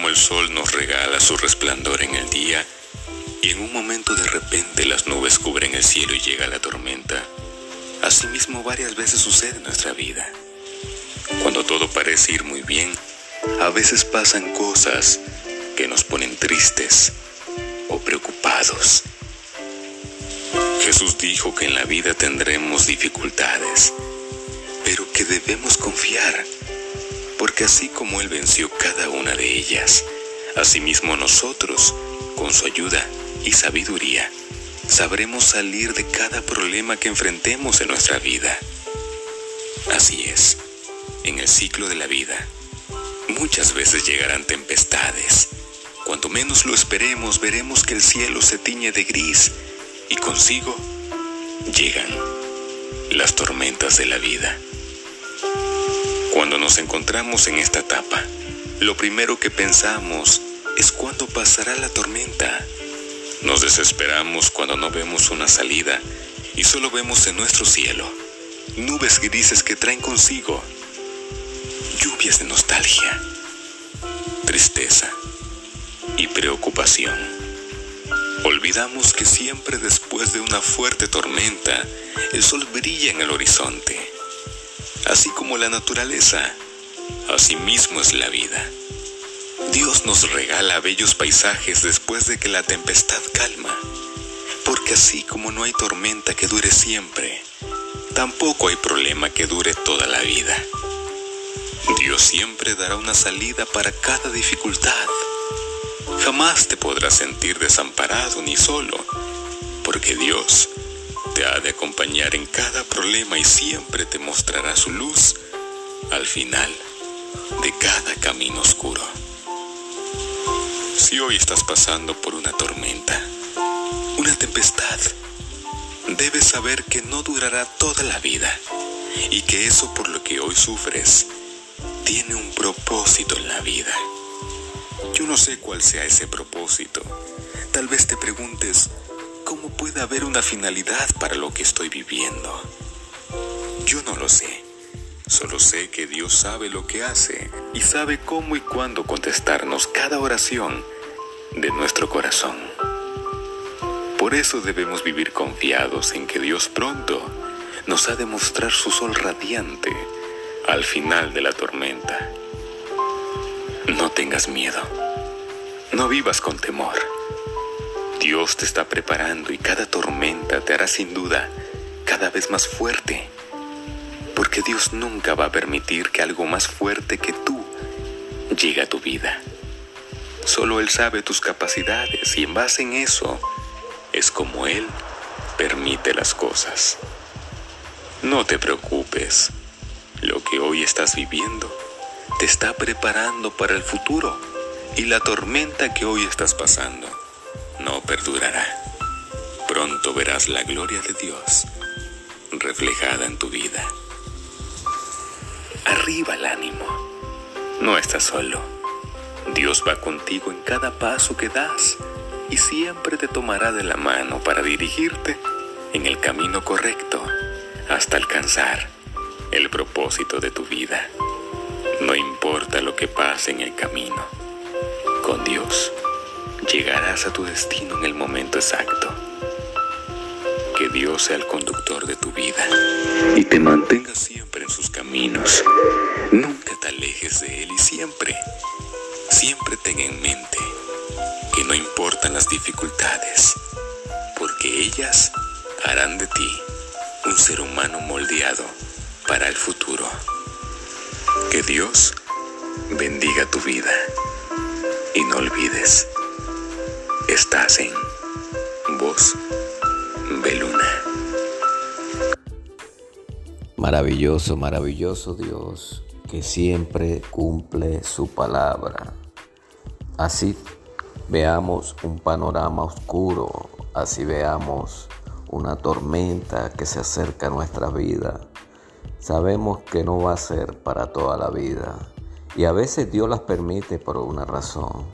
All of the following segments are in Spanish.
como el sol nos regala su resplandor en el día, y en un momento de repente las nubes cubren el cielo y llega la tormenta, asimismo varias veces sucede en nuestra vida. Cuando todo parece ir muy bien, a veces pasan cosas que nos ponen tristes o preocupados. Jesús dijo que en la vida tendremos dificultades, pero que debemos confiar, porque así como Él venció cada una de ellas, asimismo nosotros, con su ayuda y sabiduría, sabremos salir de cada problema que enfrentemos en nuestra vida. Así es, en el ciclo de la vida, muchas veces llegarán tempestades. Cuanto menos lo esperemos, veremos que el cielo se tiñe de gris, y consigo llegan las tormentas de la vida. Cuando nos encontramos en esta etapa, lo primero que pensamos es cuándo pasará la tormenta. Nos desesperamos cuando no vemos una salida y solo vemos en nuestro cielo nubes grises que traen consigo lluvias de nostalgia, tristeza y preocupación. Olvidamos que siempre después de una fuerte tormenta, el sol brilla en el horizonte. Así como la naturaleza, asimismo es la vida. Dios nos regala bellos paisajes después de que la tempestad calma, porque así como no hay tormenta que dure siempre, tampoco hay problema que dure toda la vida. Dios siempre dará una salida para cada dificultad. Jamás te podrás sentir desamparado ni solo, porque Dios te ha de acompañar en cada problema y siempre te mostrará su luz al final de cada camino oscuro. Si hoy estás pasando por una tormenta, una tempestad, debes saber que no durará toda la vida y que eso por lo que hoy sufres tiene un propósito en la vida. Yo no sé cuál sea ese propósito. Tal vez te preguntes, ¿cómo puede haber una finalidad para lo que estoy viviendo? Yo no lo sé. Solo sé que Dios sabe lo que hace y sabe cómo y cuándo contestarnos cada oración de nuestro corazón. Por eso debemos vivir confiados en que Dios pronto nos ha de mostrar su sol radiante al final de la tormenta. No tengas miedo, no vivas con temor. Dios te está preparando y cada tormenta te hará sin duda cada vez más fuerte, porque Dios nunca va a permitir que algo más fuerte que tú llegue a tu vida. Solo Él sabe tus capacidades y en base en eso es como Él permite las cosas. No te preocupes, lo que hoy estás viviendo te está preparando para el futuro y la tormenta que hoy estás pasando no perdurará. Pronto verás la gloria de Dios reflejada en tu vida. Arriba el ánimo. No estás solo. Dios va contigo en cada paso que das y siempre te tomará de la mano para dirigirte en el camino correcto hasta alcanzar el propósito de tu vida. No importa lo que pase en el camino, con Dios llegarás a tu destino en el momento exacto. Que Dios sea el conductor de tu vida y te mantenga siempre en sus caminos. Nunca te alejes de Él y siempre ten en mente que no importan las dificultades, porque ellas harán de ti un ser humano moldeado para el futuro. Que Dios bendiga tu vida y no olvides, estás en Voz de Luna. Maravilloso, maravilloso Dios, que siempre cumple su palabra. Así veamos un panorama oscuro, así veamos una tormenta que se acerca a nuestra vida. Sabemos que no va a ser para toda la vida y a veces Dios las permite por una razón,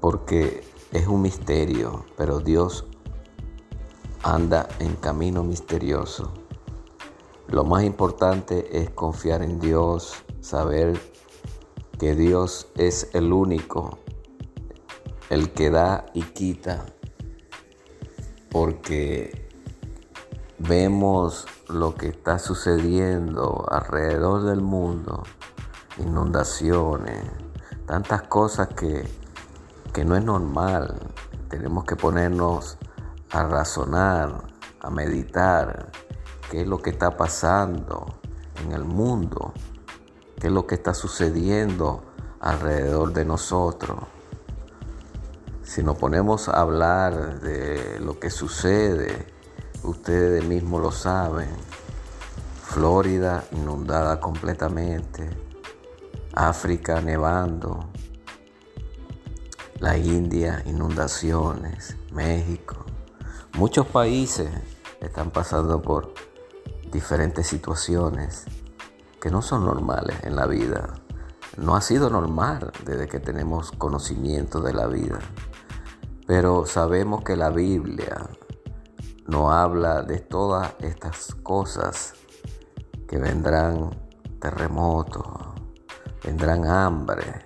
porque es un misterio, pero Dios anda en camino misterioso. Lo más importante es confiar en Dios, saber que Dios es el único, el que da y quita, porque vemos lo que está sucediendo alrededor del mundo, inundaciones, tantas cosas que no es normal. Tenemos que ponernos a razonar, a meditar, qué es lo que está pasando en el mundo, qué es lo que está sucediendo alrededor de nosotros. Si nos ponemos a hablar de lo que sucede, ustedes mismos lo saben, Florida inundada completamente, África nevando, la India inundaciones, México, muchos países están pasando por diferentes situaciones que no son normales en la vida. No ha sido normal desde que tenemos conocimiento de la vida. Pero sabemos que la Biblia nos habla de todas estas cosas, que vendrán terremotos, vendrán hambre,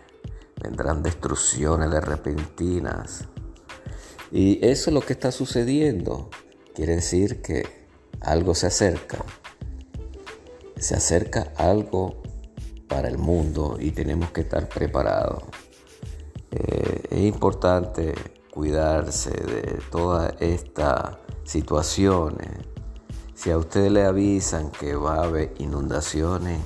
vendrán destrucciones de repentinas. Y eso es lo que está sucediendo. Quiere decir que algo se acerca. Se acerca algo para el mundo y tenemos que estar preparados. Es importante cuidarse de todas estas situaciones. Si a usted le avisan que va a haber inundaciones,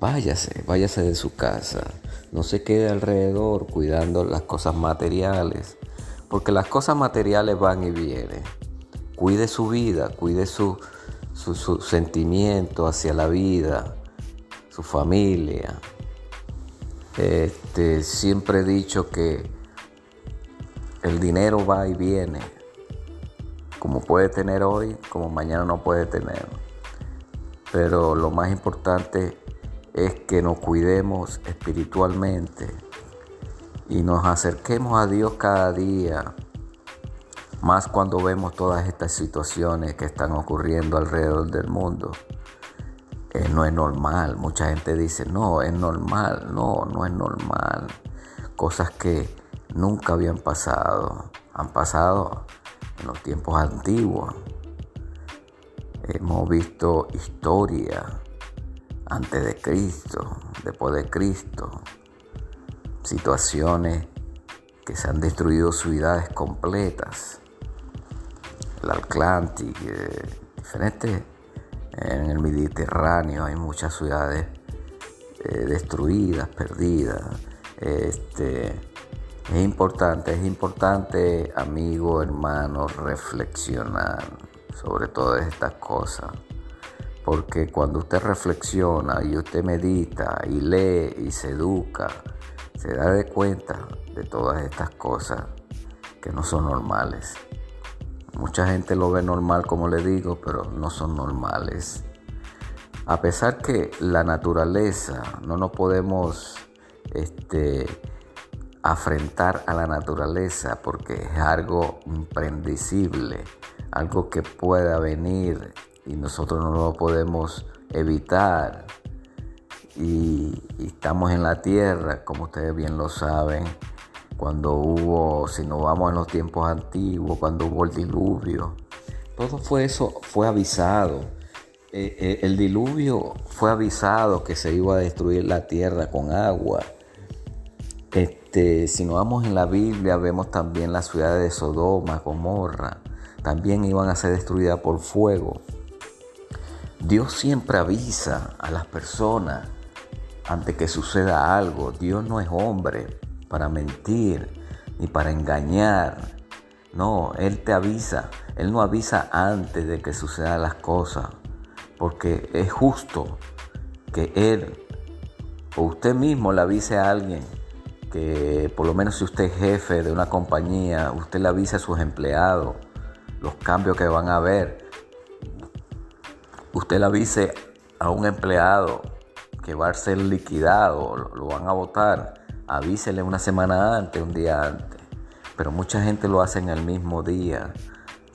váyase de su casa. No se quede alrededor cuidando las cosas materiales, porque las cosas materiales van y vienen. Cuide su vida, cuide su sentimiento hacia la vida, su familia. Siempre he dicho que el dinero va y viene, como puede tener hoy, como mañana no puede tener. Pero lo más importante es que nos cuidemos espiritualmente y nos acerquemos a Dios cada día, más cuando vemos todas estas situaciones que están ocurriendo alrededor del mundo. No es normal. Mucha gente dice, no, es normal. No es normal. Cosas que nunca habían pasado, han pasado en los tiempos antiguos. Hemos visto historia antes de Cristo, después de Cristo, situaciones que se han destruido ciudades completas, el Atlántico, diferentes, en el Mediterráneo hay muchas ciudades destruidas, perdidas. Es importante, amigo, hermano, reflexionar sobre todas estas cosas. Porque cuando usted reflexiona y usted medita y lee y se educa, se da de cuenta de todas estas cosas que no son normales. Mucha gente lo ve normal, como le digo, pero no son normales. A pesar que la naturaleza, no nos podemos afrentar a la naturaleza, porque es algo impredecible, algo que pueda venir y nosotros no lo podemos evitar. Y estamos en la tierra, como ustedes bien lo saben, si nos vamos en los tiempos antiguos, cuando hubo el diluvio, todo eso fue avisado. El diluvio fue avisado que se iba a destruir la tierra con agua. Si nos vamos en la Biblia, vemos también las ciudades de Sodoma, Gomorra, también iban a ser destruidas por fuego. Dios siempre avisa a las personas antes que suceda algo. Dios no es hombre para mentir ni para engañar. No, Él te avisa. Él no avisa antes de que sucedan las cosas, porque es justo que Él o usted mismo le avise a alguien. Que por lo menos si usted es jefe de una compañía, usted le avisa a sus empleados los cambios que van a haber. Usted le avise a un empleado que va a ser liquidado, lo van a votar. Avísele una semana antes, un día antes. Pero mucha gente lo hace en el mismo día.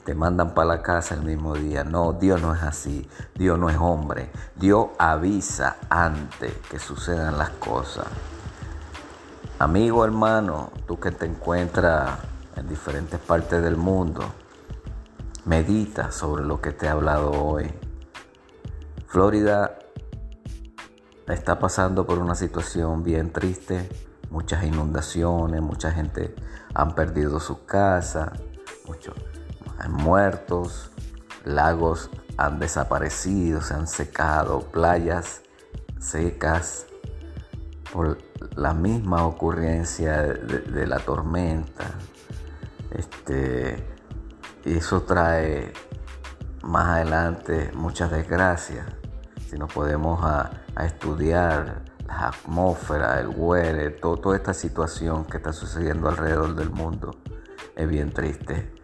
Te mandan para la casa el mismo día. No, Dios no es así. Dios no es hombre. Dios avisa antes que sucedan las cosas. Amigo, hermano, tú que te encuentras en diferentes partes del mundo, medita sobre lo que te he hablado hoy. Florida está pasando por una situación bien triste, muchas inundaciones, mucha gente han perdido sus casas, muchos han muerto, lagos han desaparecido, se han secado, playas secas por la misma ocurrencia de la tormenta. Eso trae más adelante muchas desgracias. Si nos podemos a estudiar las atmósferas, el weather, toda esta situación que está sucediendo alrededor del mundo es bien triste.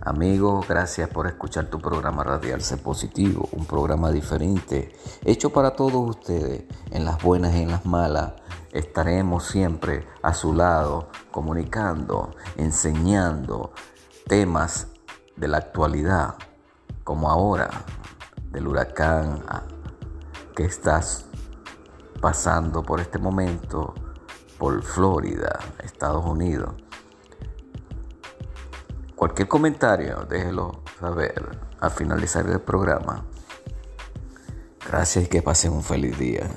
Amigos, gracias por escuchar tu programa Radial Ser Positivo, un programa diferente, hecho para todos ustedes, en las buenas y en las malas. Estaremos siempre a su lado, comunicando, enseñando temas de la actualidad, como ahora, del huracán que estás pasando por este momento por Florida, Estados Unidos. Cualquier comentario, déjelo saber al finalizar el programa. Gracias y que pasen un feliz día.